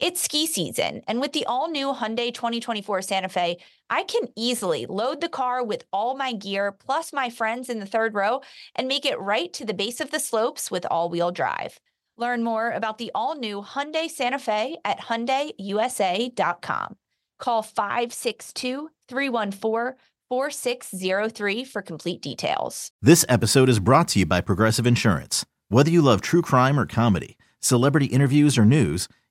It's ski season, and with the all-new Hyundai 2024 Santa Fe, I can easily load the car with all my gear plus my friends in the third row and make it right to the base of the slopes with all-wheel drive. Learn more about the all-new Hyundai Santa Fe at HyundaiUSA.com. Call 562-314-4603 for complete details. This episode is brought to you by Progressive Insurance. Whether you love true crime or comedy, celebrity interviews or news,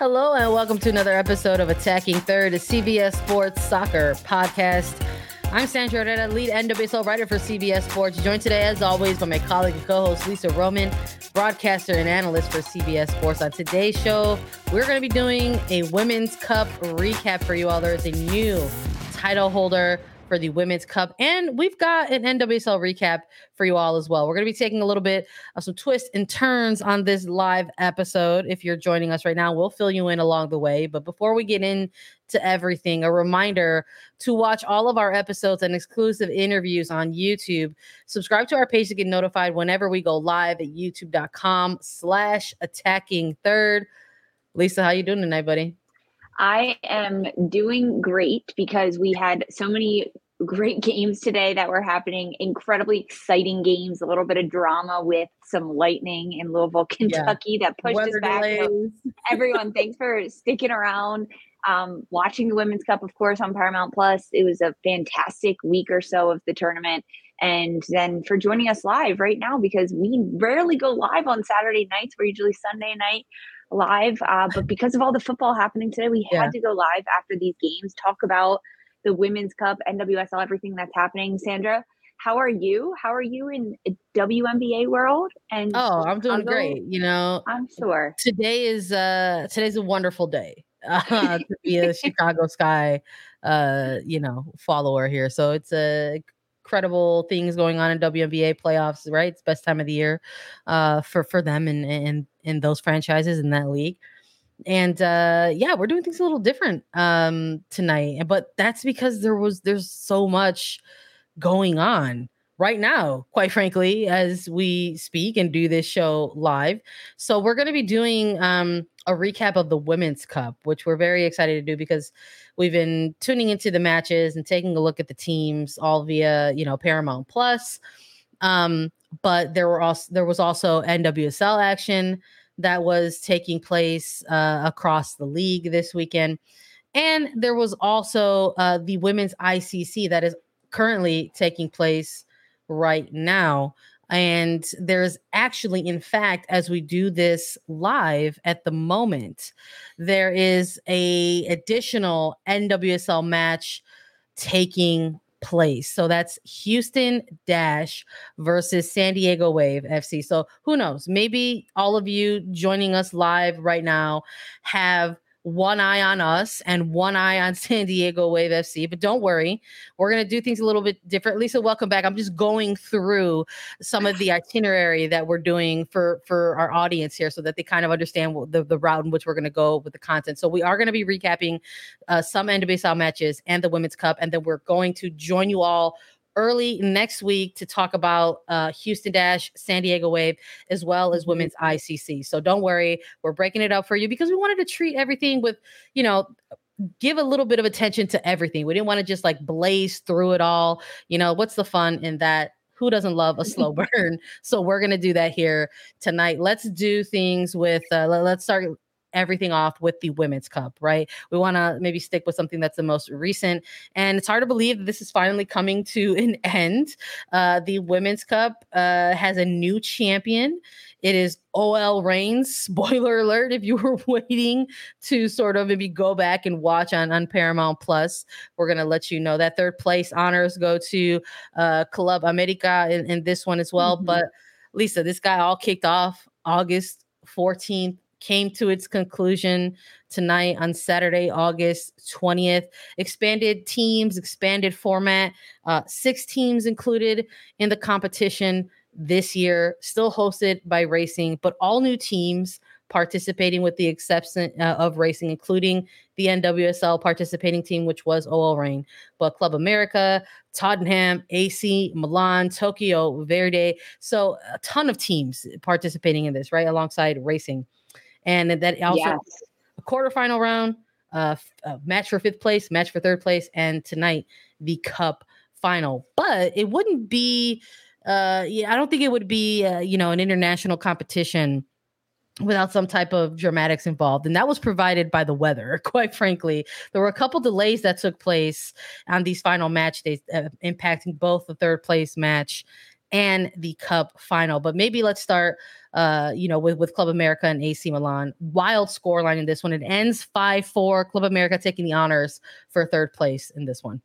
Hello and welcome to another episode of Attacking Third, a CBS Sports Soccer podcast. I'm Sandra Ordóñez, lead NWSL writer for CBS Sports, joined today as always by my colleague and co-host Lisa Roman, broadcaster and analyst for CBS Sports. On today's show, we're going to be doing a Women's Cup recap for you all. There is a new title holder for the Women's Cup, and we've got an NWSL recap for you all as well. We're going to be taking a little bit of some twists and turns on this live episode. If you're joining us right now, we'll fill you in along the way. But before we get into everything, a reminder to watch all of our episodes and exclusive interviews on YouTube. Subscribe to our page to get notified whenever we go live at youtube.com/attackingthird. Lisa, how you doing tonight, buddy? I am doing great because we had so many great games today that were happening, incredibly exciting games, a little bit of drama with some lightning in Louisville, Kentucky, that pushed us back. So everyone, thanks for sticking around, watching the Women's Cup, of course, on Paramount Plus. It was a fantastic week or so of the tournament. And then for joining us live right now, because we rarely go live on Saturday nights. We're usually Sunday night live, but because of all the football happening today, we had to go live after these games, talk about the Women's Cup, NWSL, everything that's happening. Sandra, how are you? How are you in WNBA world? And I'm doing great. You know, I'm sure today's a wonderful day to be a Chicago Sky, follower here. So it's incredible things going on in WNBA playoffs, right? It's the best time of the year for them and those franchises in that league. And we're doing things a little different tonight, but that's because there's so much going on right now, quite frankly, as we speak and do this show live. So we're going to be doing a recap of the Women's Cup, which we're very excited to do because we've been tuning into the matches and taking a look at the teams all via, Paramount Plus. But there was also NWSL action that was taking place across the league this weekend. And there was also the women's ICC that is currently taking place right now. And there's actually, in fact, as we do this live at the moment, there is an additional NWSL match taking place. So that's Houston Dash versus San Diego Wave FC. So who knows? Maybe all of you joining us live right now have one eye on us and one eye on San Diego Wave FC, but don't worry. We're going to do things a little bit different. Lisa, welcome back. I'm just going through some of the itinerary that we're doing for our audience here so that they kind of understand the route in which we're going to go with the content. So we are going to be recapping some NWSL matches and the Women's Cup, and then we're going to join you all early next week to talk about Houston Dash, San Diego Wave, as well as women's ICC. So don't worry, we're breaking it up for you because we wanted to treat everything with, give a little bit of attention to everything. We didn't want to just blaze through it all. What's the fun in that? who doesn't love a slow burn? So we're going to do that here tonight. Let's do things with, let's start everything off with the Women's Cup, right? We want to maybe stick with something that's the most recent. And it's hard to believe that this is finally coming to an end. The Women's Cup has a new champion. It is OL Reign. Spoiler alert, if you were waiting to sort of maybe go back and watch on Paramount Plus, we're going to let you know that. Third place honors go to Club America in this one as well. Mm-hmm. But Lisa, this guy all kicked off August 14th. Came to its conclusion tonight on Saturday, August 20th. Expanded teams, expanded format. 6 teams included in the competition this year, still hosted by Racing, but all new teams participating with the exception of Racing, including the NWSL participating team, which was OL Reign. But Club America, Tottenham, AC Milan, Tokyo Verdy. So a ton of teams participating in this, right, alongside Racing. And that also a quarterfinal round, a match for 5th place, match for 3rd place, and tonight the cup final. But it wouldn't be, I don't think it would be, an international competition without some type of dramatics involved. And that was provided by the weather, quite frankly. There were a couple delays that took place on these final match days, impacting both the 3rd place match and the cup final. But maybe let's start with Club America and AC Milan. Wild scoreline in this one. It ends 5-4. Club America taking the honors for 3rd place in this one.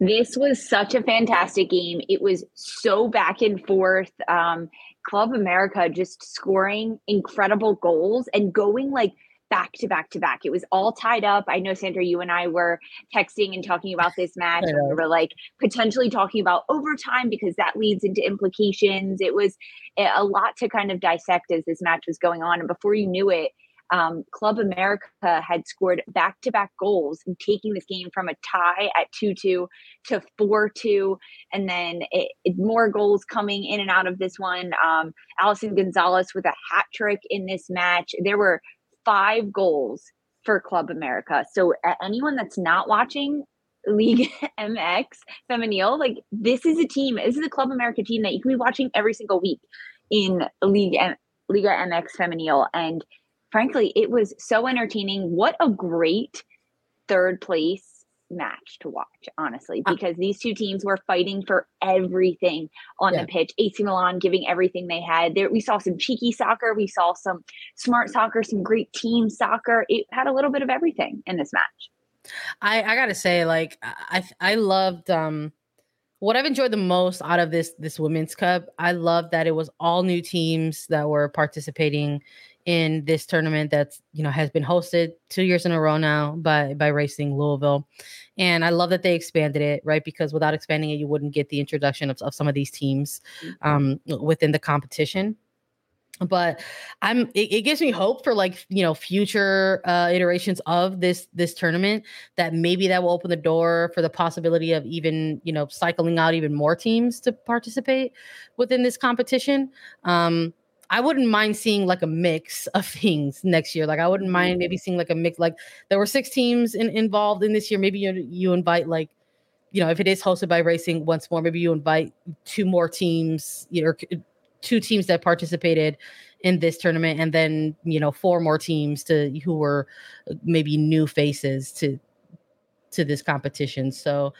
This was such a fantastic game. It was so back and forth. Club America just scoring incredible goals and going like back to back to back. It was all tied up. I know, Sandra, you and I were texting and talking about this match. And we were like potentially talking about overtime because that leads into implications. It was a lot to kind of dissect as this match was going on. And before you knew it, Club America had scored back to back goals and taking this game from a tie at 2-2 to 4-2. And then more goals coming in and out of this one. Alisson Gonzalez with a hat trick in this match. There were 5 goals for Club America. So anyone that's not watching Liga MX Femenil, like this is a team, this is a Club America team that you can be watching every single week in Liga MX Femenil. And frankly, it was so entertaining. What a great 3rd place match to watch, honestly, because these two teams were fighting for everything on the pitch. AC Milan giving everything they had. There, we saw some cheeky soccer. We saw some smart soccer, some great team soccer. It had a little bit of everything in this match. I got to say, like, I loved what I've enjoyed the most out of this Women's Cup. I love that it was all new teams that were participating in this tournament that's, has been hosted 2 years in a row now by Racing Louisville. And I love that they expanded it, right? Because without expanding it, you wouldn't get the introduction of some of these teams within the competition. But it gives me hope for future iterations of this tournament, that maybe that will open the door for the possibility of even, cycling out even more teams to participate within this competition. I wouldn't mind seeing a mix of things next year. I wouldn't mind maybe seeing a mix. There were 6 teams involved in this year. Maybe you invite if it is hosted by Racing once more, maybe you invite 2 more teams, 2 teams that participated in this tournament, and then 4 more teams who were maybe new faces to this competition. So,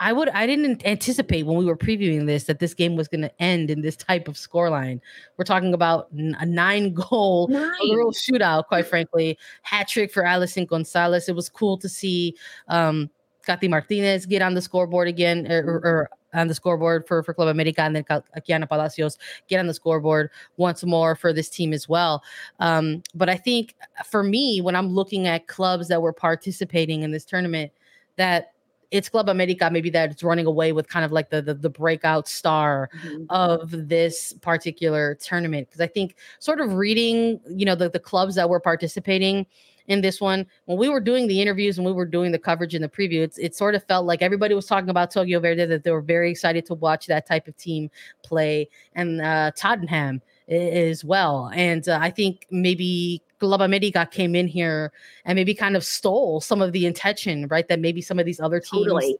I didn't anticipate when we were previewing this that this game was going to end in this type of scoreline. We're talking about a 9-goal real shootout, quite frankly. Hat trick for Alisson Gonzalez. It was cool to see Katy Martinez get on the scoreboard again, or on the scoreboard for Club America, and then Kiana Palacios get on the scoreboard once more for this team as well. But I think for me, when I'm looking at clubs that were participating in this tournament, that it's Club America, maybe that's running away with kind of the breakout star of this particular tournament. Because I think sort of reading, the clubs that were participating in this one, when we were doing the interviews and we were doing the coverage in the preview, it sort of felt like everybody was talking about Tokyo Verdy, that they were very excited to watch that type of team play, and Tottenham as well. And I think maybe Club America came in here and maybe kind of stole some of the intention, right? That maybe some of these other teams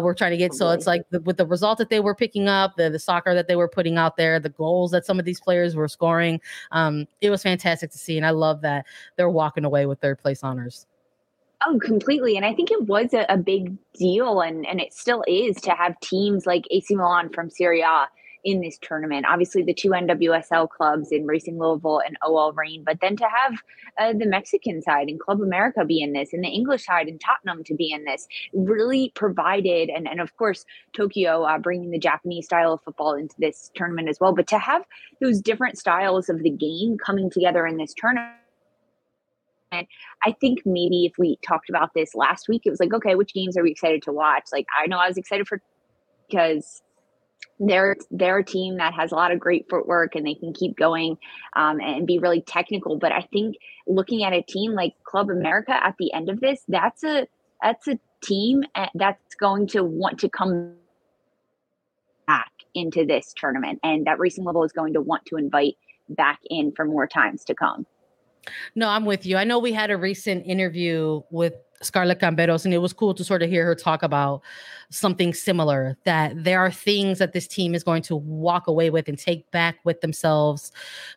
were trying to get. So it's like with the result that they were picking up, the soccer that they were putting out there, the goals that some of these players were scoring, it was fantastic to see. And I love that they're walking away with third place honors. Oh, completely. And I think it was a big deal, and it still is, to have teams like AC Milan from Serie A in this tournament. Obviously, the two NWSL clubs in Racing Louisville and OL Reign, but then to have the Mexican side and Club America be in this, and the English side and Tottenham to be in this, really provided, and of course, Tokyo bringing the Japanese style of football into this tournament as well. But to have those different styles of the game coming together in this tournament, I think maybe if we talked about this last week, it was like, okay, which games are we excited to watch? Like, I know I was excited for, because they're a team that has a lot of great footwork and they can keep going and be really technical. But I think looking at a team like Club America at the end of this, that's a team that's going to want to come back into this tournament, and that Racing Louisville is going to want to invite back in for more times to come. No, I'm with you. I know we had a recent interview with Scarlett Camberos, and it was cool to sort of hear her talk about something similar, that there are things that this team is going to walk away with and take back with themselves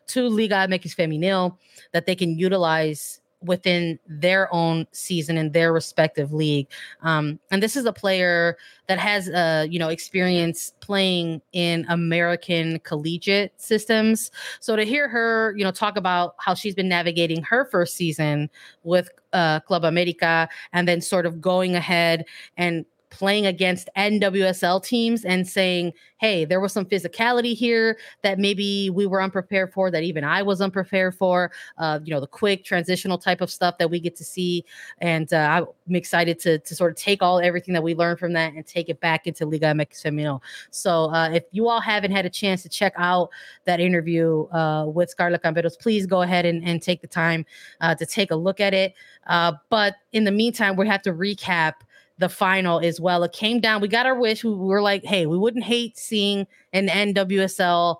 to Liga MX Femenil that they can utilize within their own season in their respective league. And this is a player that has experience playing in American collegiate systems. So to hear her, talk about how she's been navigating her first season with Club America, and then sort of going ahead and playing against NWSL teams and saying, hey, there was some physicality here that maybe we were unprepared for, that even I was unprepared for, the quick transitional type of stuff that we get to see. And I'm excited to sort of take everything that we learned from that and take it back into Liga MX Femenil. So if you all haven't had a chance to check out that interview with Scarlett Camberos, please go ahead and take the time to take a look at it. But in the meantime, we have to recap the final as well. It came down. We got our wish. We were like, hey, we wouldn't hate seeing an NWSL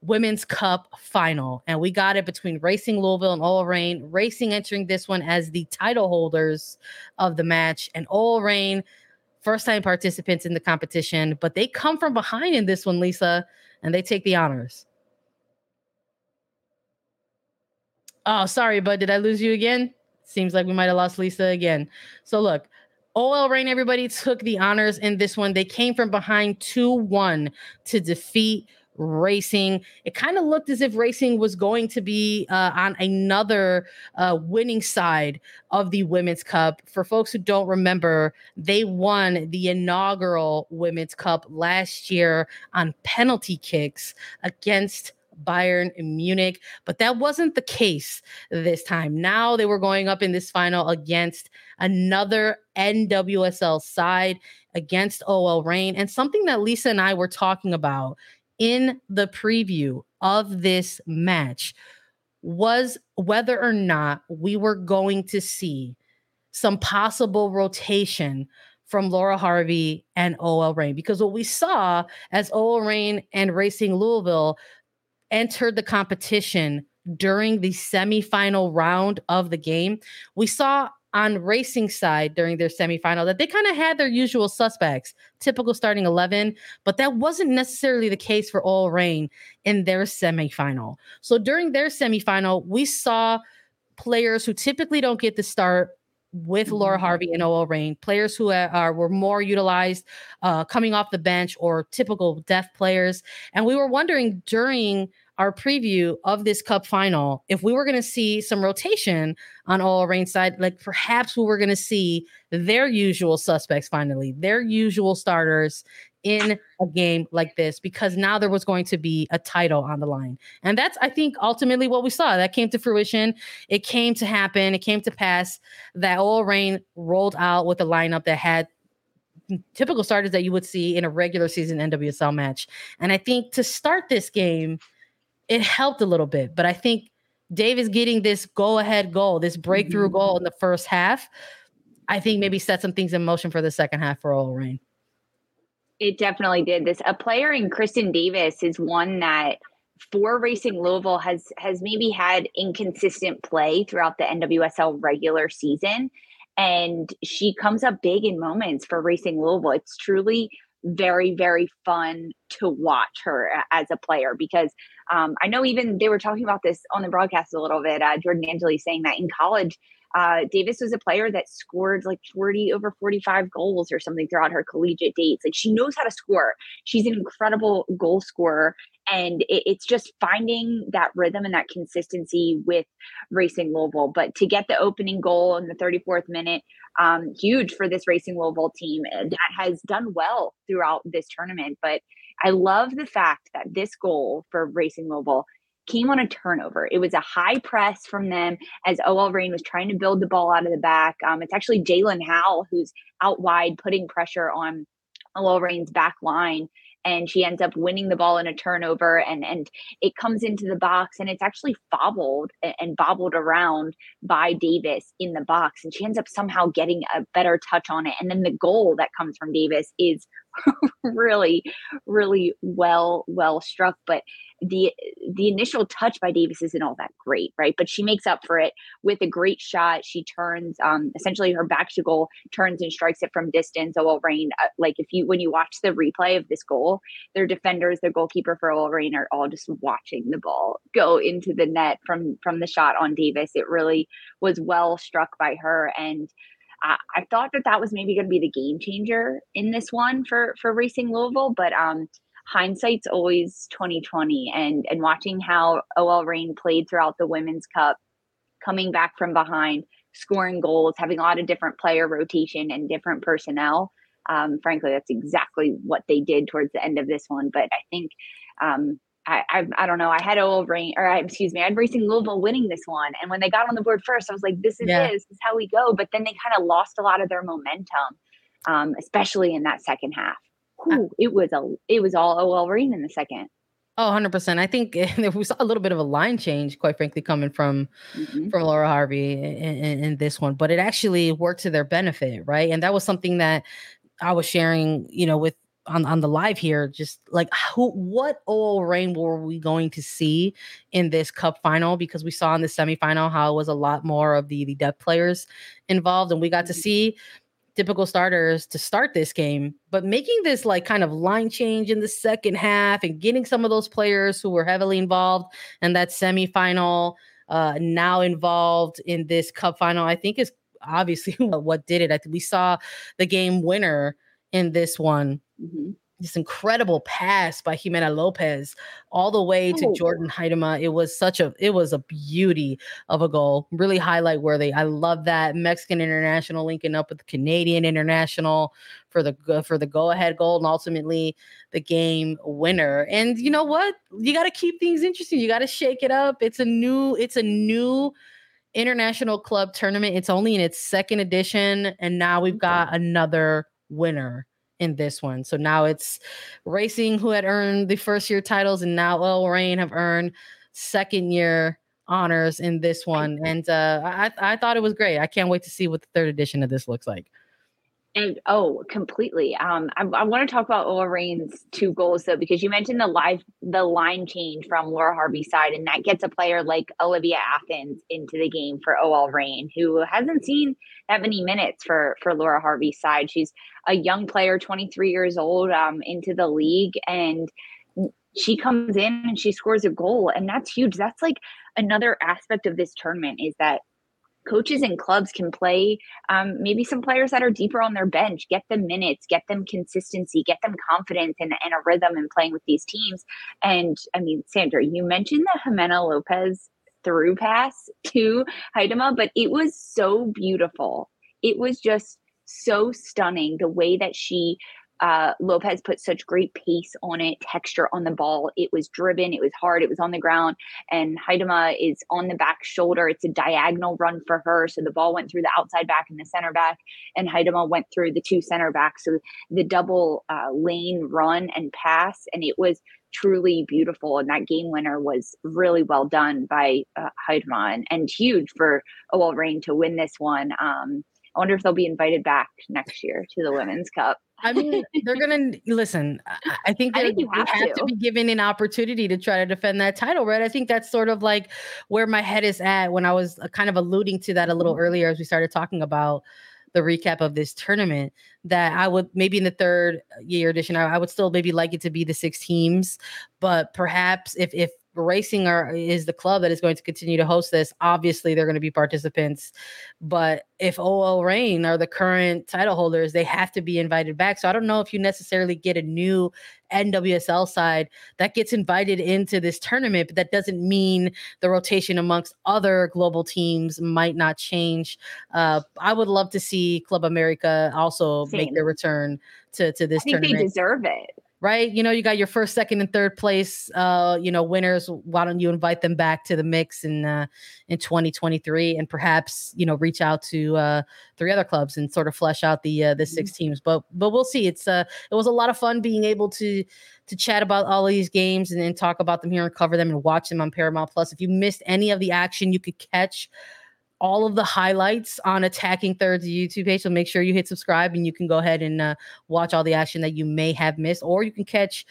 Women's Cup final. And we got it between Racing Louisville and OL Reign. Racing entering this one as the title holders of the match. And OL Reign, first-time participants in the competition. But they come from behind in this one, Lisa, and they take the honors. Oh, sorry, bud. Did I lose you again? Seems like we might have lost Lisa again. So, look. OL Reign, everybody, took the honors in this one. They came from behind 2-1 to defeat Racing. It kind of looked as if Racing was going to be on another winning side of the Women's Cup. For folks who don't remember, they won the inaugural Women's Cup last year on penalty kicks against Bayern Munich. But that wasn't the case this time. Now they were going up in this final against another NWSL side, against OL Reign. And something that Lisa and I were talking about in the preview of this match was whether or not we were going to see some possible rotation from Laura Harvey and OL Reign. Because what we saw as OL Reign and Racing Louisville entered the competition during the semifinal round of the game, we saw on Racing side during their semifinal that they kind of had their usual suspects, typical starting 11, but that wasn't necessarily the case for OL Reign in their semifinal. So during their semifinal, we saw players who typically don't get the start with Laura Harvey and OL Reign, players who were more utilized coming off the bench or typical depth players. And we were wondering during our preview of this cup final if we were going to see some rotation on OL Reign's side, like perhaps we were going to see their usual suspects finally, their usual starters in a game like this, because now there was going to be a title on the line. And that's, I think, ultimately what we saw. That came to fruition. It came to happen. It came to pass that OL Reign rolled out with a lineup that had typical starters that you would see in a regular season NWSL match. And I think to start this game, it helped a little bit. But I think Davis getting this go-ahead goal, this breakthrough goal in the first half, I think maybe set some things in motion for the second half for OL Reign. It definitely did. This a player in Kristen Davis is one that for Racing Louisville has maybe had inconsistent play throughout the NWSL regular season. And she comes up big in moments for Racing Louisville. It's truly very, very fun to watch her as a player, because I know even they were talking about this on the broadcast a little bit, Jordan Angeli saying that in college, Davis was a player that scored like 40, over 45 goals or something throughout her collegiate dates. Like, she knows how to score. She's an incredible goal scorer. And it's just finding that rhythm and that consistency with Racing Louisville. But to get the opening goal in the 34th minute, huge for this Racing Louisville team that has done well throughout this tournament. But I love the fact that this goal for Racing Louisville came on a turnover. It was a high press from them as OL Reign was trying to build the ball out of the back. It's actually Jalen Howell who's out wide putting pressure on OL Reign's back line. And she ends up winning the ball in a turnover, and it comes into the box, and it's actually bobbled and bobbled around by Davis in the box. And she ends up somehow getting a better touch on it. And then the goal that comes from Davis is really, really well struck. But the initial touch by Davis isn't all that great, right? But she makes up for it with a great shot. She turns, essentially her back to goal, turns and strikes it from distance. OL Reign, like when you watch the replay of this goal, their defenders, their goalkeeper for OL Reign are all just watching the ball go into the net from the shot on Davis. It really was well struck by her. And I thought that was maybe going to be the game changer in this one for Racing Louisville, but hindsight's always 20/20, and watching how OL Reign played throughout the Women's Cup, coming back from behind, scoring goals, having a lot of different player rotation and different personnel. Frankly, that's exactly what they did towards the end of this one. But I think I don't know. I had I had Racing Louisville winning this one, and when they got on the board first, I was like, "This is how we go." But then they kind of lost a lot of their momentum, especially in that second half. Ooh, it was all OL Reign in the second. Oh, 100%. I think there was a little bit of a line change, quite frankly, coming from Laura Harvey in this one, but it actually worked to their benefit, right? And that was something that I was sharing, with on the live here, just like what OL Reign were we going to see in this cup final? Because we saw in the semifinal how it was a lot more of the depth players involved, and we got to see typical starters to start this game, but making this like kind of line change in the second half and getting some of those players who were heavily involved in that semifinal now involved in this cup final, I think is obviously what did it. I think we saw the game winner in this one. Mm-hmm. This incredible pass by Jimena Lopez all the way to Jordan Heidema. It was a beauty of a goal. Really highlight worthy. I love that Mexican international linking up with the Canadian international for the go-ahead goal and ultimately the game winner. And you know what? You got to keep things interesting. You got to shake it up. It's a new international club tournament. It's only in its second edition, and now we've got another winner in this one. So now it's Racing who had earned the first year titles, and now OL Reign have earned second year honors in this one. And I thought it was great. I can't wait to see what the third edition of this looks like. And completely. I want to talk about OL Reign's two goals though, because you mentioned the line change from Laura Harvey's side, and that gets a player like Olivia Athens into the game for OL Reign, who hasn't seen that many minutes for Laura Harvey's side. She's a young player, 23 years old, into the league, and she comes in and she scores a goal, and that's huge. That's like another aspect of this tournament is that coaches and clubs can play maybe some players that are deeper on their bench, get them minutes, get them consistency, get them confidence and a rhythm in playing with these teams. And I mean, Sandra, you mentioned the Jimena Lopez through pass to Heidema, but it was so beautiful. It was just so stunning the way that she Lopez put such great pace on it, texture on the ball. It was driven, it was hard, it was on the ground, and Heidema is on the back shoulder. It's a diagonal run for her. So the ball went through the outside back and the center back, and Heidema went through the two center backs. So the double lane run and pass, and it was truly beautiful. And that game winner was really well done by Heidema, and huge for OL Reign to win this one. I wonder if they'll be invited back next year to the Women's Cup. I mean, they're going to listen. I think they have to be given an opportunity to try to defend that title, right? I think that's sort of like where my head is at when I was kind of alluding to that a little earlier as we started talking about the recap of this tournament, that I would maybe in the third year edition, I would still maybe like it to be the six teams, but perhaps if Racing is the club that is going to continue to host this, obviously they're going to be participants. But if OL Reign are the current title holders, they have to be invited back. So I don't know if you necessarily get a new NWSL side that gets invited into this tournament, but that doesn't mean the rotation amongst other global teams might not change. I would love to see Club America also make their return to this tournament. They deserve it. Right. You know, you got your first, second and third place, winners. Why don't you invite them back to the mix in 2023 and perhaps, reach out to three other clubs and sort of flesh out the six teams. But we'll see. It was a lot of fun being able to chat about all of these games and talk about them here and cover them and watch them on Paramount Plus. If you missed any of the action, you could catch all of the highlights on Attacking Third's YouTube page. So make sure you hit subscribe and you can go ahead and watch all the action that you may have missed, or you can catch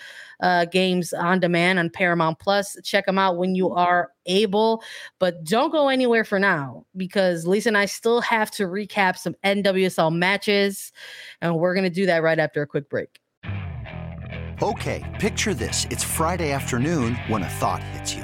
games on demand on Paramount Plus. Check them out when you are able, but don't go anywhere for now, because Lisa and I still have to recap some NWSL matches, and we're going to do that right after a quick break. Okay, picture this. It's Friday afternoon when a thought hits you.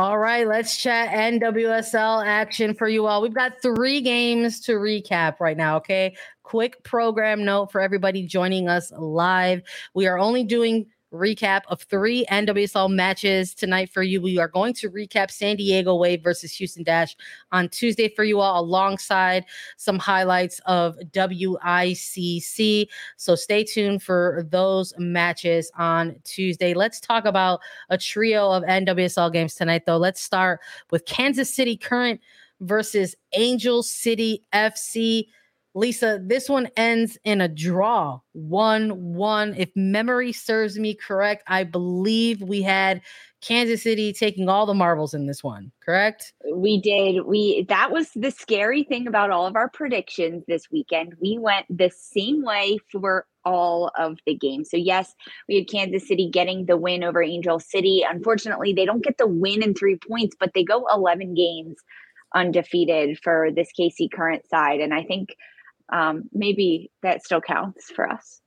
All right, let's chat NWSL action for you all. We've got 3 games to recap right now, okay? Quick program note for everybody joining us live. We are only doing recap of 3 NWSL matches tonight for you. We are going to recap San Diego Wave versus Houston Dash on Tuesday for you all, alongside some highlights of WICC. So stay tuned for those matches on Tuesday. Let's talk about a trio of NWSL games tonight, though. Let's start with Kansas City Current versus Angel City FC. Lisa, this one ends in a draw, 1-1. If memory serves me correct, I believe we had Kansas City taking all the marbles in this one, correct? We did. That was the scary thing about all of our predictions this weekend. We went the same way for all of the games. So yes, we had Kansas City getting the win over Angel City. Unfortunately, they don't get the win in 3 points, but they go 11 games undefeated for this KC Current side. And I think maybe that still counts for us.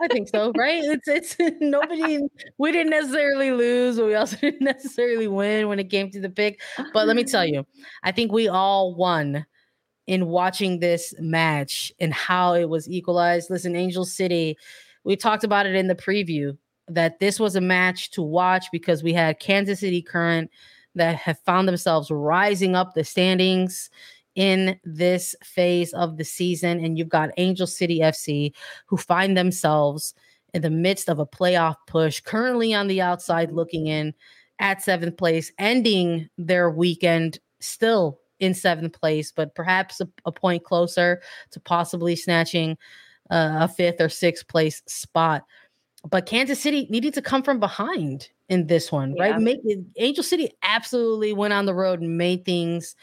I think so, right? It's nobody. We didn't necessarily lose, but we also didn't necessarily win when it came to the pick. But let me tell you, I think we all won in watching this match and how it was equalized. Listen, Angel City, we talked about it in the preview that this was a match to watch because we had Kansas City Current that have found themselves rising up the standings in this phase of the season. And you've got Angel City FC, who find themselves in the midst of a playoff push, currently on the outside looking in at 7th place, ending their weekend still in 7th place, but perhaps a point closer to possibly snatching a 5th or 6th place spot. But Kansas City needed to come from behind in this one, right? Yeah. Angel City absolutely went on the road and made things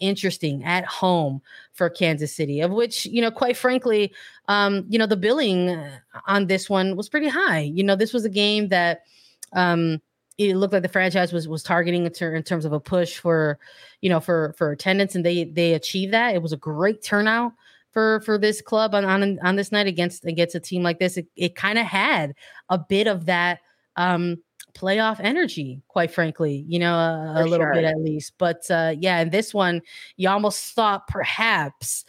interesting at home for Kansas City, of which, quite frankly, the billing on this one was pretty high. This was a game that it looked like the franchise was targeting in terms of a push for attendance, and they achieved that. It was a great turnout for this club on this night against a team like this. It kind of had a bit of that playoff energy, quite frankly, a little bit at least. But in this one, you almost thought perhaps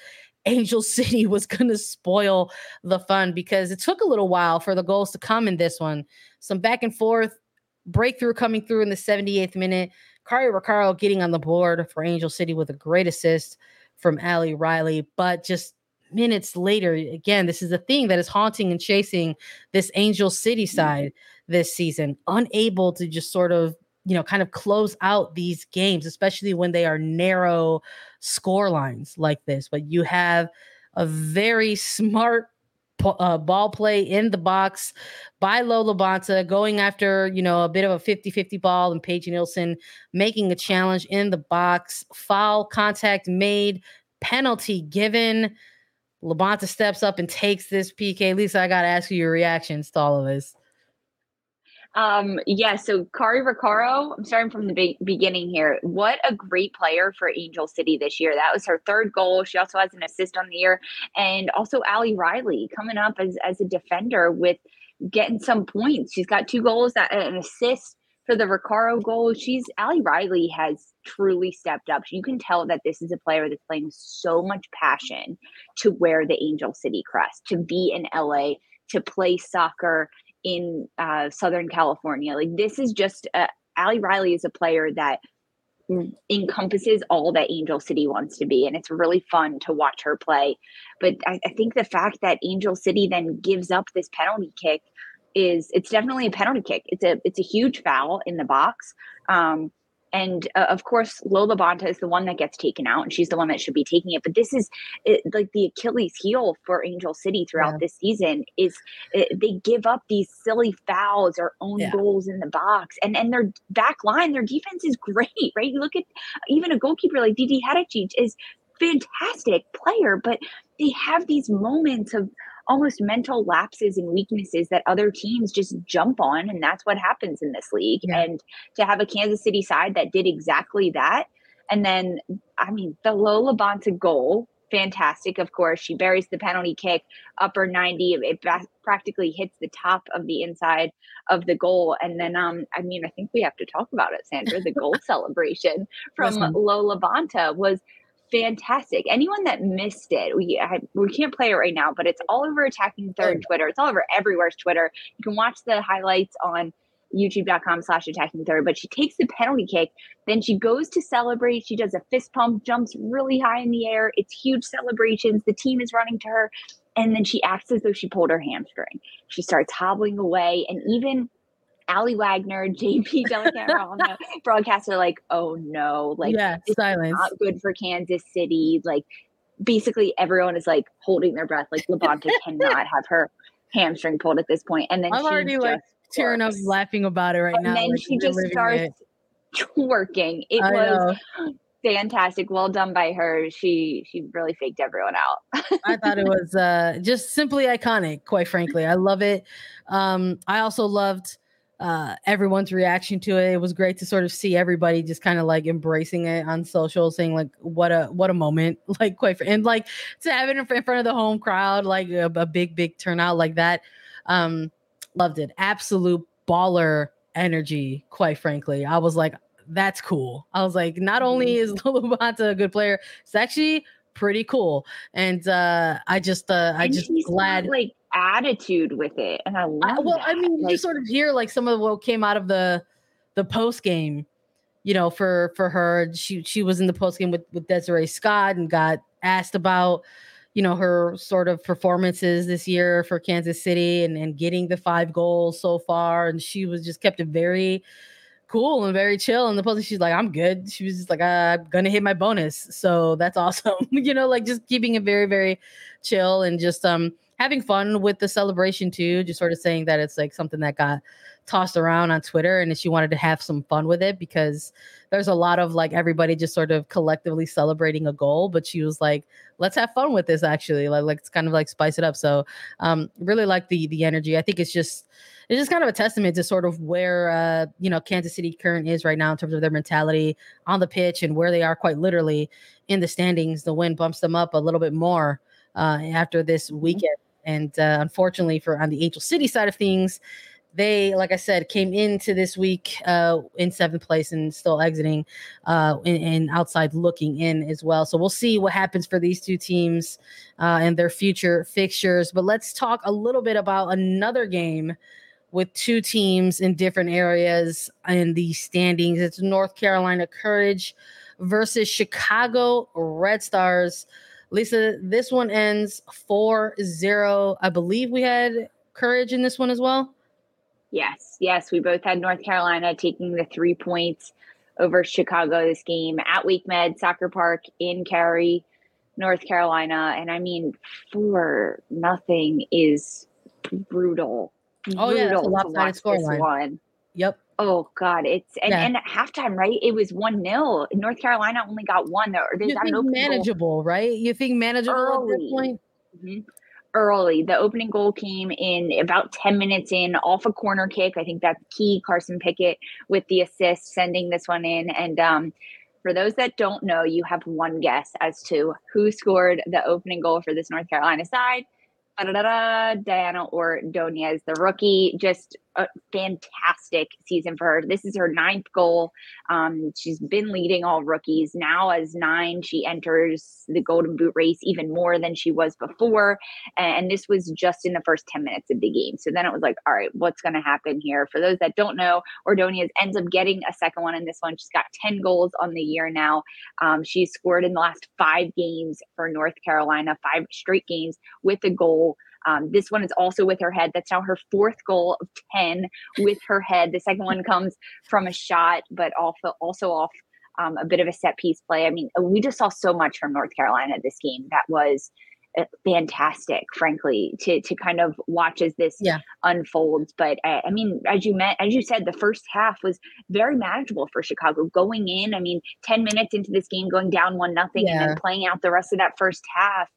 Angel City was going to spoil the fun, because it took a little while for the goals to come in this one. Some back and forth, breakthrough coming through in the 78th minute. Kari Recaro getting on the board for Angel City with a great assist from Ali Riley. But just minutes later, again, this is the thing that is haunting and chasing this Angel City side this season. Unable to just sort of, kind of close out these games, especially when they are narrow score lines like this. But you have a very smart ball play in the box by Lo'eau LaBonta, going after, a bit of a 50-50 ball, and Paige Nielsen making a challenge in the box. Foul contact made, penalty given. LaBonta steps up and takes this PK. Lisa, I got to ask you your reactions to all of this. So Kari Recaro, I'm starting from the beginning here. What a great player for Angel City this year. That was her third goal. She also has an assist on the year. And also Ali Riley coming up as a defender with getting some points. She's got 2 goals, an assist for the Recaro goal. Ali Riley has truly stepped up. You can tell that this is a player that's playing so much passion to wear the Angel City crest, to be in LA, to play soccer in Southern California. Like, this is just Ali Riley is a player that encompasses all that Angel City wants to be. And it's really fun to watch her play. But I think the fact that Angel City then gives up this penalty kick it's definitely a penalty kick. It's a huge foul in the box. Of course, Lo'eau LaBonta is the one that gets taken out, and she's the one that should be taking it. But this is like the Achilles heel for Angel City throughout this season is they give up these silly fouls or own goals in the box. And their back line, their defense is great, right? You look at even a goalkeeper like Didi Hadicic is fantastic player, but they have these moments of almost mental lapses and weaknesses that other teams just jump on. And that's what happens in this league. Yeah. And to have a Kansas City side that did exactly that. And then, the Lo'eau LaBonta goal, fantastic. Of course, she buries the penalty kick, upper 90. It practically hits the top of the inside of the goal. And then, I think we have to talk about it, Sandra. The goal celebration from Lo'eau LaBonta was fantastic. Anyone that missed it, we can't play it right now, but it's all over Attacking Third Twitter. It's all over everywhere's Twitter. You can watch the highlights on youtube.com/Attacking Third, but she takes the penalty kick. Then she goes to celebrate. She does a fist pump, jumps really high in the air. It's huge celebrations. The team is running to her. And then she acts as though she pulled her hamstring. She starts hobbling away. And even Ali Wagner, JP Delacanera on the broadcast are like, oh no, it's not good for Kansas City. Like, basically everyone is like holding their breath. Like, LaBonta cannot have her hamstring pulled at this point. And then I'm already like tearing up laughing about it right now. And then she just starts twerking. It was fantastic. Well done by her. She really faked everyone out. I thought it was just simply iconic, quite frankly. I love it. I also loved everyone's reaction to it. It was great to sort of see everybody just kind of like embracing it on social, saying like, what a moment, like and like to have it in front of the home crowd, like a big turnout like that. Loved it. Absolute baller energy, quite frankly. I was like, that's cool. I was like, not only is Lo'eau LaBonta a good player, it's actually pretty cool. And I just glad like attitude with it, and I love that. You just sort of hear like some of what came out of the post game, for her. She was in the post game with Desiree Scott and got asked about her sort of performances this year for Kansas City and getting the 5 goals so far, and she was just kept it very cool and very chill. And the post, she's like, I'm good. She was just like, I'm gonna hit my bonus, so that's awesome. Just keeping it very, very chill and just having fun with the celebration too, just sort of saying that it's like something that got tossed around on Twitter and she wanted to have some fun with it, because there's a lot of like everybody just sort of collectively celebrating a goal, but she was like, let's have fun with this actually. Like it's kind of like spice it up. So really like the energy. I think it's just kind of a testament to sort of where Kansas City Current is right now in terms of their mentality on the pitch and where they are quite literally in the standings. The win bumps them up a little bit more after this weekend. And unfortunately on the Angel City side of things, They, like I said, came into this week in seventh place and still exiting and outside looking in as well. So we'll see what happens for these two teams and their future fixtures. But let's talk a little bit about another game with two teams in different areas in the standings. It's North Carolina Courage versus Chicago Red Stars. Lisa, this one ends 4-0. I believe we had Courage in this one as well. Yes. We both had North Carolina taking the 3 points over Chicago this game at WakeMed Soccer Park in Cary, North Carolina. And I mean, 4-0 is brutal. Oh, yeah, that's a lopsided scoreline. Yep. Oh, God. And at halftime, right? It was 1-0. North Carolina only got one. They got an open manageable goal. Right? You think manageable early. At this point? Mm-hmm. Early. The opening goal came in about 10 minutes in off a corner kick. I think that's key. Carson Pickett with the assist sending this one in. And for those that don't know, you have one guess as to who scored the opening goal for this North Carolina side. Diana Ordóñez, the rookie, just a fantastic season for her. This is her 9th goal. She's been leading all rookies. Now as 9, she enters the Golden Boot race even more than she was before. And this was just in the first 10 minutes of the game. So then it was like, all right, what's going to happen here? For those that don't know, Ordóñez ends up getting a second one in this one. She's got 10 goals on the year now. She's scored in the last 5 games for North Carolina, 5 straight games with a goal. This one is also with her head. That's now her 4th goal of 10 with her head. The second one comes from a shot, but also off a bit of a set piece play. I mean, we just saw so much from North Carolina this game. That was fantastic, frankly, to kind of watch as this unfolds. But I mean, as you said, the first half was very manageable for Chicago going in. I mean, 10 minutes into this game, going down 1-0 and then playing out the rest of that first half.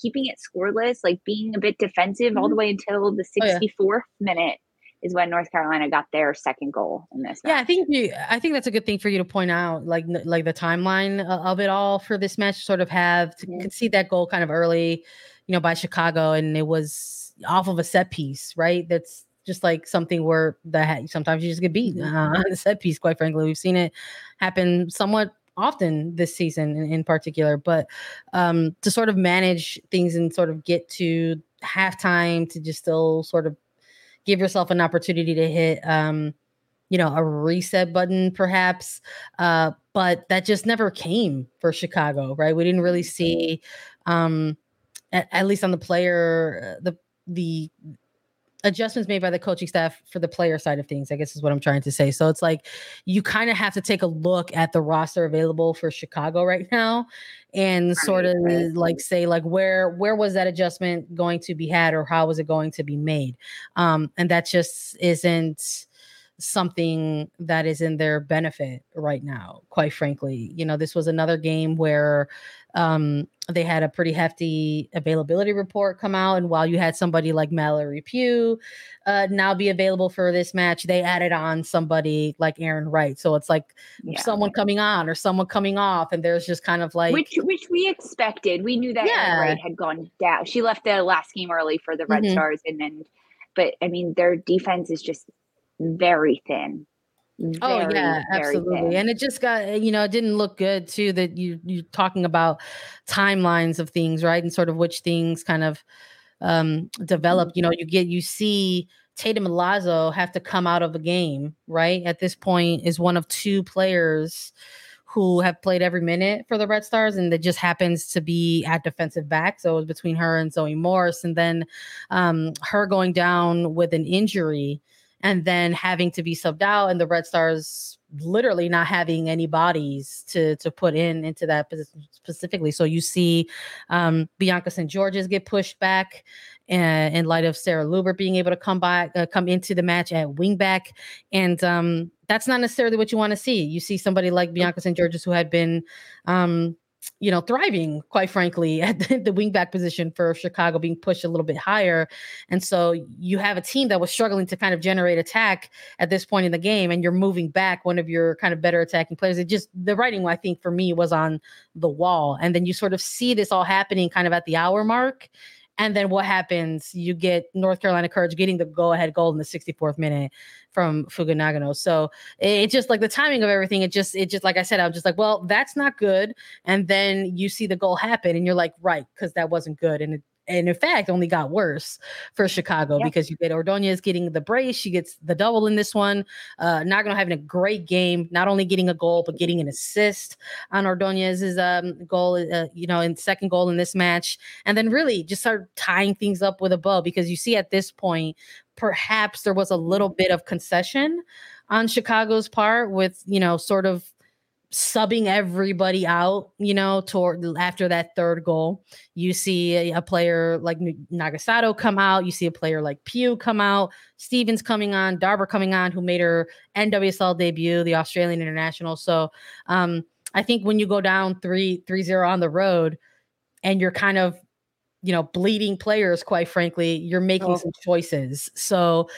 Keeping it scoreless, like being a bit defensive all the way until the 64th minute is when North Carolina got their second goal in this match. Yeah, I think that's a good thing for you to point out, like the timeline of it all for this match. Sort of have to concede that goal kind of early, by Chicago, and it was off of a set piece, right? That's just like something where sometimes you just get beat on the set piece. Quite frankly, we've seen it happen somewhat often this season in particular, but to sort of manage things and sort of get to halftime to just still sort of give yourself an opportunity to hit, a reset button perhaps. But that just never came for Chicago, right? We didn't really see, at least on the player, the adjustments made by the coaching staff for the player side of things, I guess is what I'm trying to say. So it's like, you kind of have to take a look at the roster available for Chicago right now and sort of like say, like, where was that adjustment going to be had, or how was it going to be made? And that just isn't something that is in their benefit right now, quite frankly. This was another game where they had a pretty hefty availability report come out, and while you had somebody like Mallory Pugh now be available for this match, they added on somebody like Aaron Wright. So it's like someone coming on or someone coming off, and there's just kind of like which we expected. We knew that Aaron Wright had gone down. She left the last game early for the Red Stars, but I mean, their defense is just very thin. Very absolutely thin. And it just got, it didn't look good too, that you're talking about timelines of things, right? And sort of which things kind of develop. You see Tatum and Lazo have to come out of a game, right? At this point is one of two players who have played every minute for the Red Stars, and that just happens to be at defensive back. So it was between her and Zoe Morris, and then her going down with an injury and then having to be subbed out, and the Red Stars literally not having any bodies to put into that position specifically. So you see Bianca St. George's get pushed back, and in light of Sarah Luber being able to come into the match at wingback. And that's not necessarily what you want to see. You see somebody like Bianca St. George's, who had been thriving, quite frankly, at the wingback position for Chicago, being pushed a little bit higher. And so you have a team that was struggling to kind of generate attack at this point in the game, and you're moving back one of your kind of better attacking players. It just, the writing, I think, for me, was on the wall. And then you sort of see this all happening kind of at the hour mark And then what happens? You get North Carolina Courage getting the go-ahead goal in the 64th minute from Fuganagano. So it's just like the timing of everything. It just like I said, I'm just like, well, that's not good. And then you see the goal happen and you're like, right, because that wasn't good. And in fact, only got worse for Chicago because you get Ordóñez getting the brace. She gets the double in this one. Nagano having a great game, not only getting a goal, but getting an assist on Ordóñez's goal, and second goal in this match. And then really just start tying things up with a bow, because you see at this point, perhaps there was a little bit of concession on Chicago's part with, sort of subbing everybody out, toward after that third goal. You see a player like Nagasato come out. You see a player like Pugh come out. Stevens coming on. Darber coming on, who made her NWSL debut, the Australian international. So I think when you go down 3-0 on the road and you're kind of, bleeding players, quite frankly, you're making some choices. So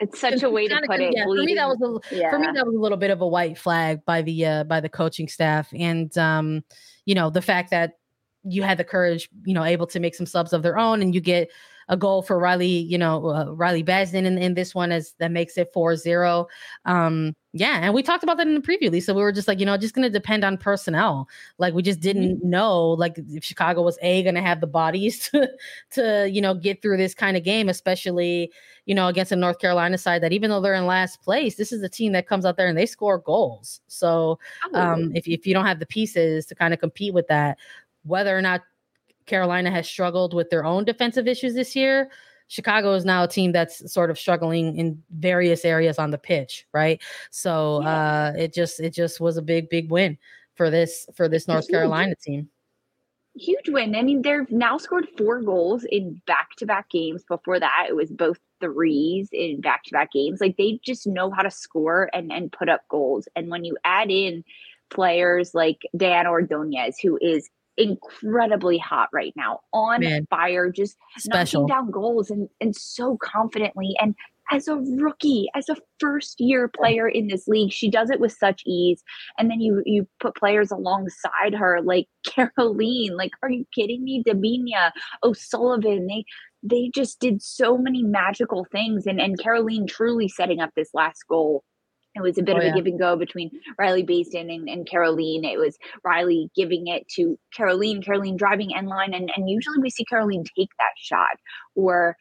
it's such a way to put it. Yeah, for me, that was a little bit of a white flag by the coaching staff. And, the fact that you had the Courage, able to make some subs of their own, and you get a goal for Riley, Riley Basden in this one that makes it 4-0. And we talked about that in the preview, Lisa. We were just like, just going to depend on personnel. Like, we just didn't know, like, if Chicago was going to have the bodies to get through this kind of game, especially, against a North Carolina side that, even though they're in last place, this is a team that comes out there and they score goals. So if you don't have the pieces to kind of compete with that, whether or not Carolina has struggled with their own defensive issues this year, Chicago is now a team that's sort of struggling in various areas on the pitch, right? So it just was a big win for this North Carolina team. Huge win. I mean, they've now scored 4 goals in back-to-back games. Before that, it was both threes in back-to-back games. Like, they just know how to score and put up goals. And when you add in players like Diana Ordóñez, who is incredibly hot right now, fire, just knocking down goals and so confidently. And as a rookie, as a first-year player in this league, she does it with such ease. And then you put players alongside her, like Caroline, like, are you kidding me? Dabina, O'Sullivan, they just did so many magical things. And Caroline truly setting up this last goal. It was a bit of a give and go between Riley Basden and Caroline. It was Riley giving it to Caroline driving end line. And usually we see Caroline take that shot or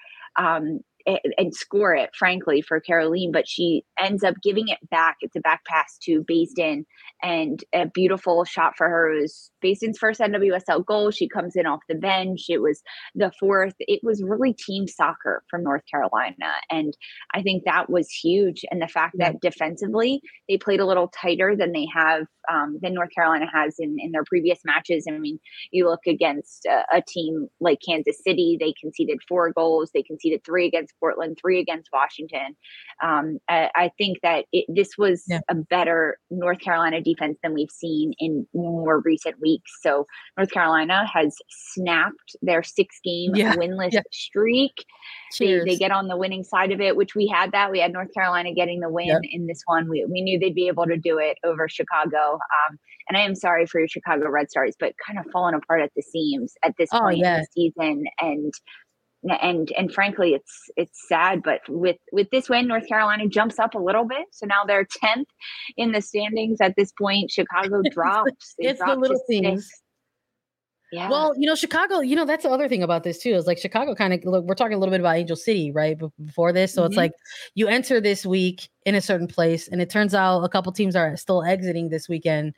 and score it, frankly, for Caroline. But she ends up giving it back. It's a back pass to Basden, and a beautiful shot for her. It was Basden's first NWSL goal. She comes in off the bench. It was the 4th. It was really team soccer from North Carolina. And I think that was huge. And the fact that defensively they played a little tighter than they have, than North Carolina has in their previous matches. I mean, you look against a team like Kansas City, they conceded 4 goals. They conceded 3 against Portland, 3 against Washington. I think that this was a better North Carolina defense than we've seen in more recent weeks. So North Carolina has snapped their 6-game winless streak. They get on the winning side of it, which we had that. We had North Carolina getting the win in this one. We knew they'd be able to do it over Chicago. And I am sorry for your Chicago Red Stars, but kind of falling apart at the seams at this point in the season. And frankly, it's sad, but with this win, North Carolina jumps up a little bit. So now they're 10th in the standings at this point. Chicago drops. It's the little things. Yeah. Well, Chicago, that's the other thing about this too, is like Chicago kind of, look, we're talking a little bit about Angel City, right, before this. So it's like you enter this week in a certain place, and it turns out a couple teams are still exiting this weekend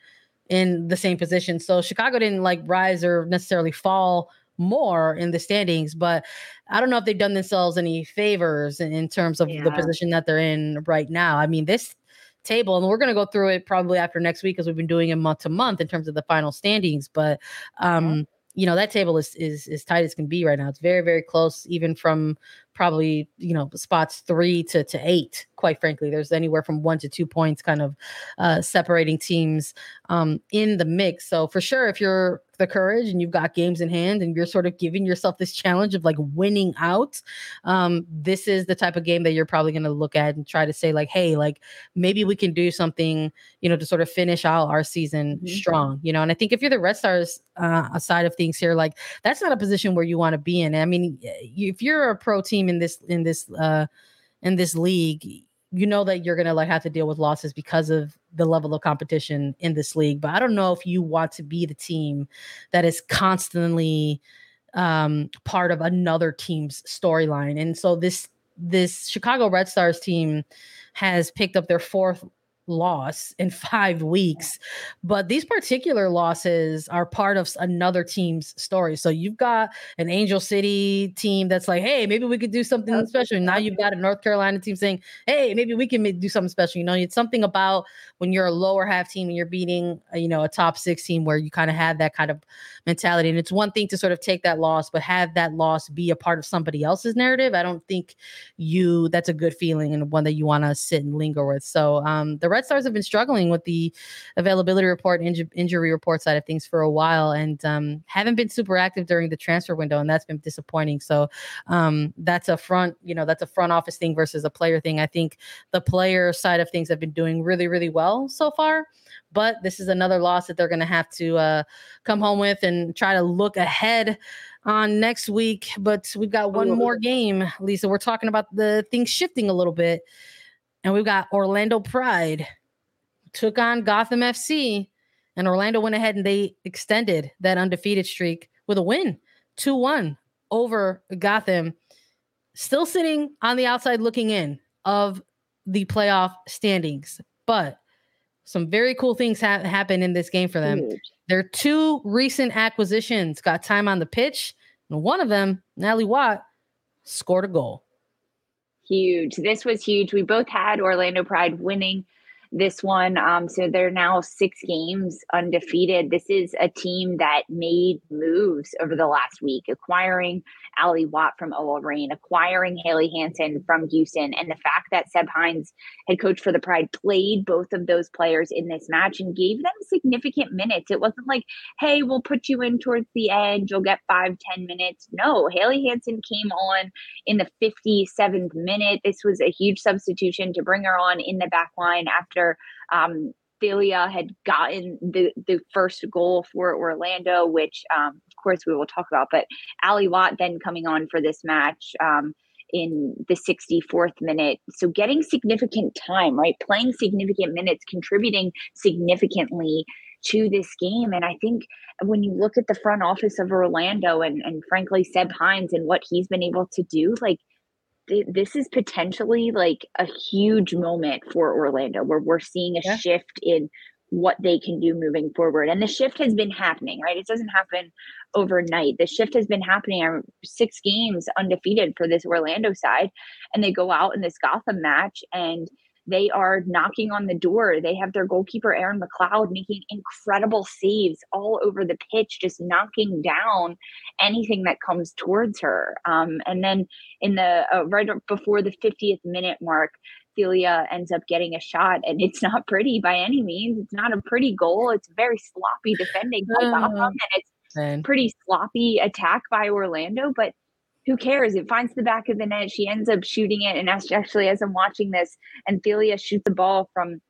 in the same position. So Chicago didn't like rise or necessarily fall more in the standings, but I don't know if they've done themselves any favors in terms of the position that they're in right now. I mean, this table, and we're going to go through it probably after next week, because we've been doing it month to month in terms of the final standings, but that table is tight as can be right now. It's very, very close, even from probably, you know, spots 3 to 8, quite frankly. There's anywhere from 1 to 2 points kind of separating teams in the mix. So for sure, if you're the Courage and you've got games in hand and you're sort of giving yourself this challenge of like winning out, this is the type of game that you're probably going to look at and try to say like, hey, like maybe we can do something, you know, to sort of finish out our season strong, you know? And I think if you're the Red Stars side of things here, like that's not a position where you want to be in. I mean, if you're a pro team in this league, you know that you're going to like have to deal with losses because of the level of competition in this league. But I don't know if you want to be the team that is constantly part of another team's storyline. And so this Chicago Red Stars team has picked up their fourth loss in 5 weeks, but these particular losses are part of another team's story. So you've got an Angel City team that's like, hey, maybe we could do something special. And now you've got a North Carolina team saying, hey, maybe we can do something special. You know, it's something about when you're a lower half team and you're beating, you know, a top six team where you kind of have that kind of mentality. And it's one thing to sort of take that loss, but have that loss be a part of somebody else's narrative. I don't think that's a good feeling and one that you want to sit and linger with. So the Red Stars have been struggling with the availability report, injury report side of things for a while, and haven't been super active during the transfer window, and that's been disappointing. So that's a front office thing versus a player thing. I think the player side of things have been doing really, really well so far, but this is another loss that they're going to have to come home with and try to look ahead on next week. But we've got one more game, Lisa. We're talking about the things shifting a little bit. And we've got Orlando Pride took on Gotham FC, and Orlando went ahead and they extended that undefeated streak with a win, 2-1 over Gotham. Still sitting on the outside looking in of the playoff standings, but some very cool things happened in this game for them. Huge. Their two recent acquisitions got time on the pitch, and one of them, Natalie Watt, scored a goal. Huge. This was huge. We both had Orlando Pride winning this one. So they're now 6 games undefeated. This is a team that made moves over the last week, acquiring Ali Watt from OL Reign, acquiring Haley Hansen from Houston. And the fact that Seb Hines, head coach for the Pride, played both of those players in this match and gave them significant minutes. It wasn't like, hey, we'll put you in towards the end, you'll get 5-10 minutes. No, Haley Hansen came on in the 57th minute. This was a huge substitution to bring her on in the back line after Thalia had gotten the first goal for Orlando, which of course we will talk about, but Ali Watt then coming on for this match in the 64th minute. So getting significant time, right? Playing significant minutes, contributing significantly to this game. And I think when you look at the front office of Orlando and frankly, Seb Hines and what he's been able to do, like, this is potentially like a huge moment for Orlando where we're seeing a shift in what they can do moving forward. And the shift has been happening, right? It doesn't happen overnight. The shift has been happening. I'm 6 games undefeated for this Orlando side, and they go out in this Gotham match and they are knocking on the door. They have their goalkeeper, Aaron McLeod, making incredible saves all over the pitch, just knocking down anything that comes towards her. And then in the right before the 50th minute mark, Thalia ends up getting a shot, and it's not pretty by any means. It's not a pretty goal. It's very sloppy defending by Gotham, and it's pretty sloppy attack by Orlando, but who cares? It finds the back of the net. She ends up shooting it. And actually, as I'm watching this, and Thalia shoots the ball from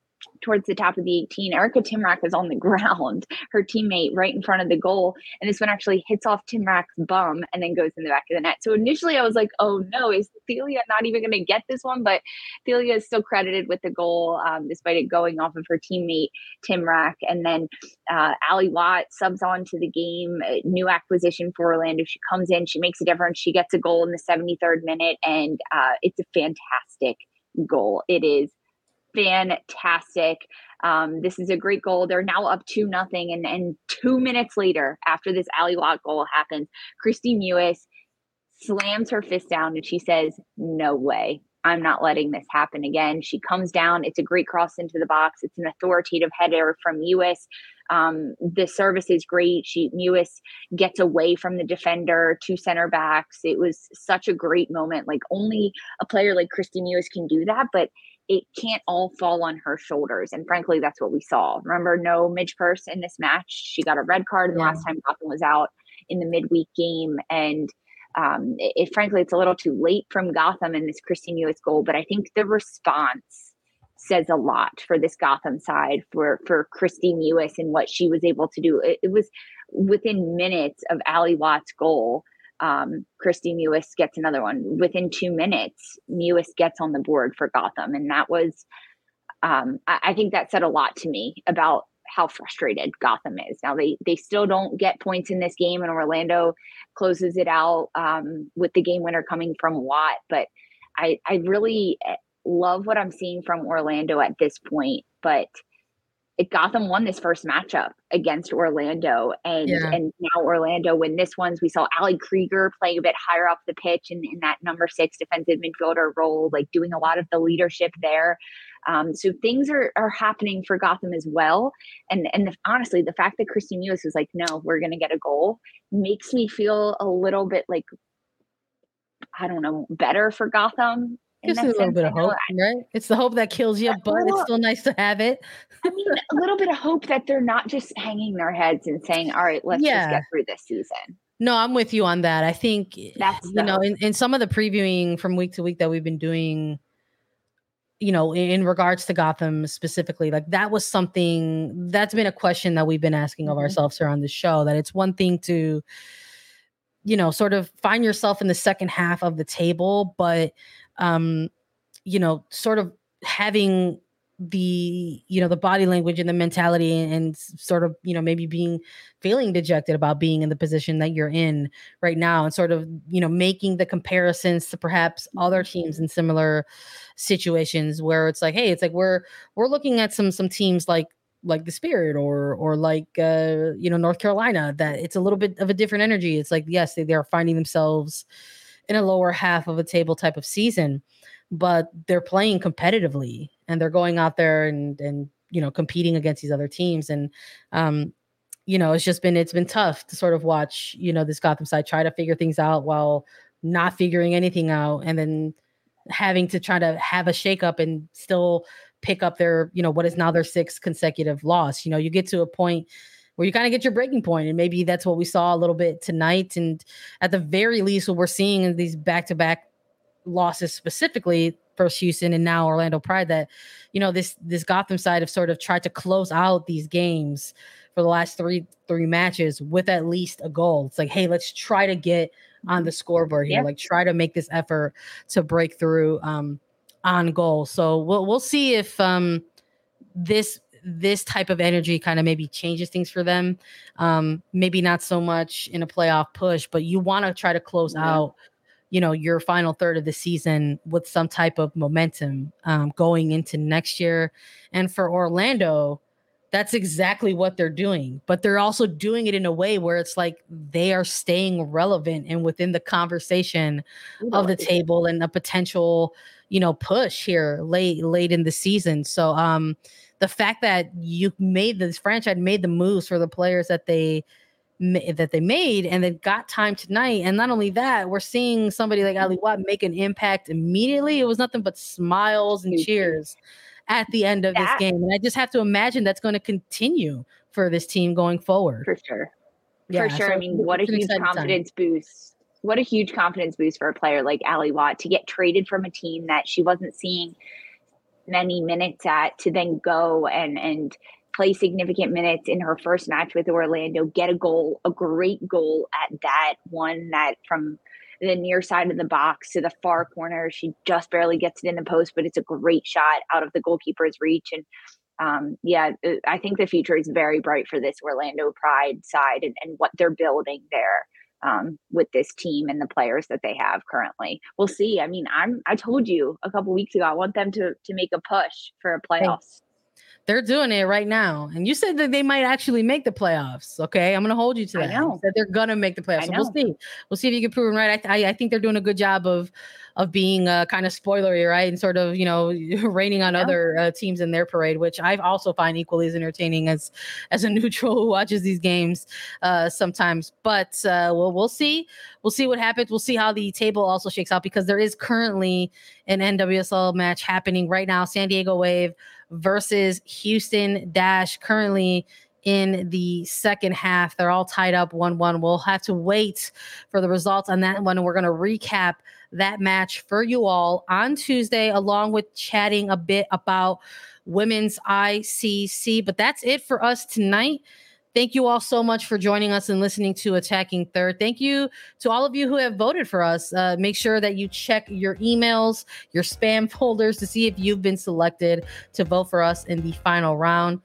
towards the top of the 18, Erica Timrak is on the ground, her teammate right in front of the goal. And this one actually hits off Timrak's bum and then goes in the back of the net. So initially I was like, oh no, is Thalia not even going to get this one? But Thalia is still credited with the goal despite it going off of her teammate Timrak. And then Ali Watt subs on to the game, new acquisition for Orlando. She comes in, she makes a difference. She gets a goal in the 73rd minute, and it's a fantastic goal. It is fantastic. This is a great goal. They're now up 2-0. And 2 minutes later, after this Ali Watt goal happens, Christy Mewis slams her fist down and she says, no way. I'm not letting this happen again. She comes down. It's a great cross into the box. It's an authoritative header from Mewis. The service is great. Mewis gets away from the defender, two center backs. It was such a great moment. Like, only a player like Christy Mewis can do that, but it can't all fall on her shoulders. And frankly, that's what we saw. Remember, no Midge Purse in this match. She got a red card the last time Gotham was out in the midweek game. And frankly, it's a little too late from Gotham in this Christy Mewis goal. But I think the response says a lot for this Gotham side, for Christy Mewis and what she was able to do. It was within minutes of Ali Watt's goal. Christy Mewis gets another one. Within 2 minutes, Mewis gets on the board for Gotham. And that was, I think that said a lot to me about how frustrated Gotham is. Now they still don't get points in this game, and Orlando closes it out with the game winner coming from Watt. But I really love what I'm seeing from Orlando at this point. But Gotham won this first matchup against Orlando, and now Orlando win this one. We saw Allie Krieger playing a bit higher up the pitch in that number 6 defensive midfielder role, like doing a lot of the leadership there. So things are happening for Gotham as well. And honestly, the fact that Christy Mewis was like, no, we're going to get a goal, makes me feel a little bit like, I don't know, better for Gotham. Gives a little bit of hope, right? It's the hope that kills you, but it's still nice to have it. I mean, a little bit of hope that they're not just hanging their heads and saying, all right, let's just get through this season. No, I'm with you on that. I think that's, you know, in some of the previewing from week to week that we've been doing, you know, in regards to Gotham specifically, like that was something that's been a question that we've been asking of ourselves here on the show, that it's one thing to, you know, sort of find yourself in the second half of the table, but you know, sort of having the, you know, the body language and the mentality and sort of, you know, maybe feeling dejected about being in the position that you're in right now, and sort of, you know, making the comparisons to perhaps other teams in similar situations where it's like, hey, it's like, we're looking at some teams like the Spirit or like, you know, North Carolina, that it's a little bit of a different energy. It's like, yes, they're finding themselves in a lower half of a table type of season, but they're playing competitively and they're going out there and, you know, competing against these other teams. And, you know, it's been tough to sort of watch, you know, this Gotham side try to figure things out while not figuring anything out. And then having to try to have a shakeup and still pick up their, you know, what is now their 6th consecutive loss. You know, you get to a point where you kind of get your breaking point, and maybe that's what we saw a little bit tonight. And at the very least, what we're seeing in these back-to-back losses, specifically first Houston and now Orlando Pride, that, you know, this Gotham side have sort of tried to close out these games for the last three matches with at least a goal. It's like, hey, let's try to get on the scoreboard here. Yeah. Like, try to make this effort to break through on goal. So we'll see if this type of energy kind of maybe changes things for them. Maybe not so much in a playoff push, but you want to try to close out, you know, your final third of the season with some type of momentum going into next year. And for Orlando, that's exactly what they're doing, but they're also doing it in a way where it's like they are staying relevant and within the conversation of the table and a potential, you know, push here late in the season. So, the fact that you made this franchise made the moves for the players that they made and then got time tonight. And not only that, we're seeing somebody like Ali Watt make an impact immediately. It was nothing but smiles and cheers at the end of this game. And I just have to imagine that's going to continue for this team going forward. For sure. Yeah, for sure. So I mean, what a huge confidence boost. What a huge confidence boost for a player like Ali Watt to get traded from a team that she wasn't seeing many minutes at, to then go and play significant minutes in her first match with Orlando, get a goal, a great goal at that, one that from the near side of the box to the far corner, she just barely gets it in the post, but it's a great shot out of the goalkeeper's reach. And I think the future is very bright for this Orlando Pride side and what they're building there with this team and the players that they have currently. We'll see. I mean, I told you a couple weeks ago, I want them to make a push for a playoffs. They're doing it right now. And you said that they might actually make the playoffs. Okay. I'm going to hold you to that. I know. You said they're going to make the playoffs. So we'll see. We'll see if you get proven right. I think they're doing a good job of being kind of spoilery, right? And sort of, you know, raining on other teams in their parade, which I also find equally as entertaining as a neutral who watches these games sometimes. But we'll see. We'll see what happens. We'll see how the table also shakes out, because there is currently an NWSL match happening right now. San Diego Wave versus Houston Dash, currently in the second half. They're all tied up 1-1. We'll have to wait for the results on that one. And we're going to recap that match for you all on Tuesday, along with chatting a bit about women's ICC. But that's it for us tonight. Thank you all so much for joining us and listening to Attacking Third. Thank you to all of you who have voted for us. Make sure that you check your emails, your spam folders, to see if you've been selected to vote for us in the final round.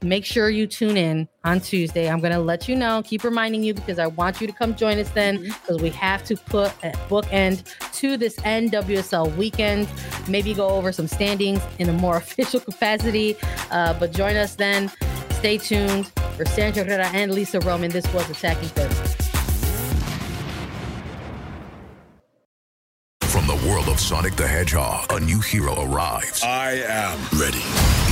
Make sure you tune in on Tuesday. I'm going to let you know, keep reminding you, because I want you to come join us then, because we have to put a bookend to this NWSL weekend. Maybe go over some standings in a more official capacity, but join us then. Stay tuned. For Sandra Herrera and Lisa Roman, this was Attacking Third. From the world of Sonic the Hedgehog, a new hero arrives. I am ready.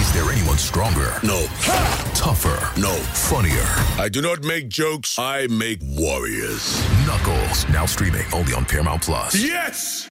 Is there anyone stronger? No. Ha! Tougher? No. Funnier? I do not make jokes. I make warriors. Knuckles, now streaming only on Paramount Plus. Yes!